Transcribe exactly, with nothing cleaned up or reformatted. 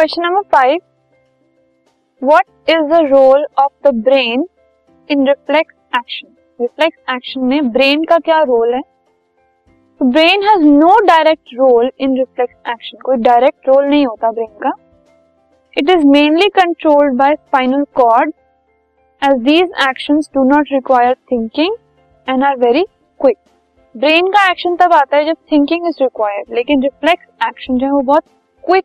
Question number five, what is the role of the brain in reflex action? Reflex action में brain का क्या role है? Brain has no direct role in reflex action, कोई direct role नहीं होता brain का. It is mainly controlled by spinal cord as these actions do not require thinking and are very quick. Brain का action तब आता है जब thinking is required, लेकिन रिफ्लेक्स एक्शन जो है वो बहुत क्विक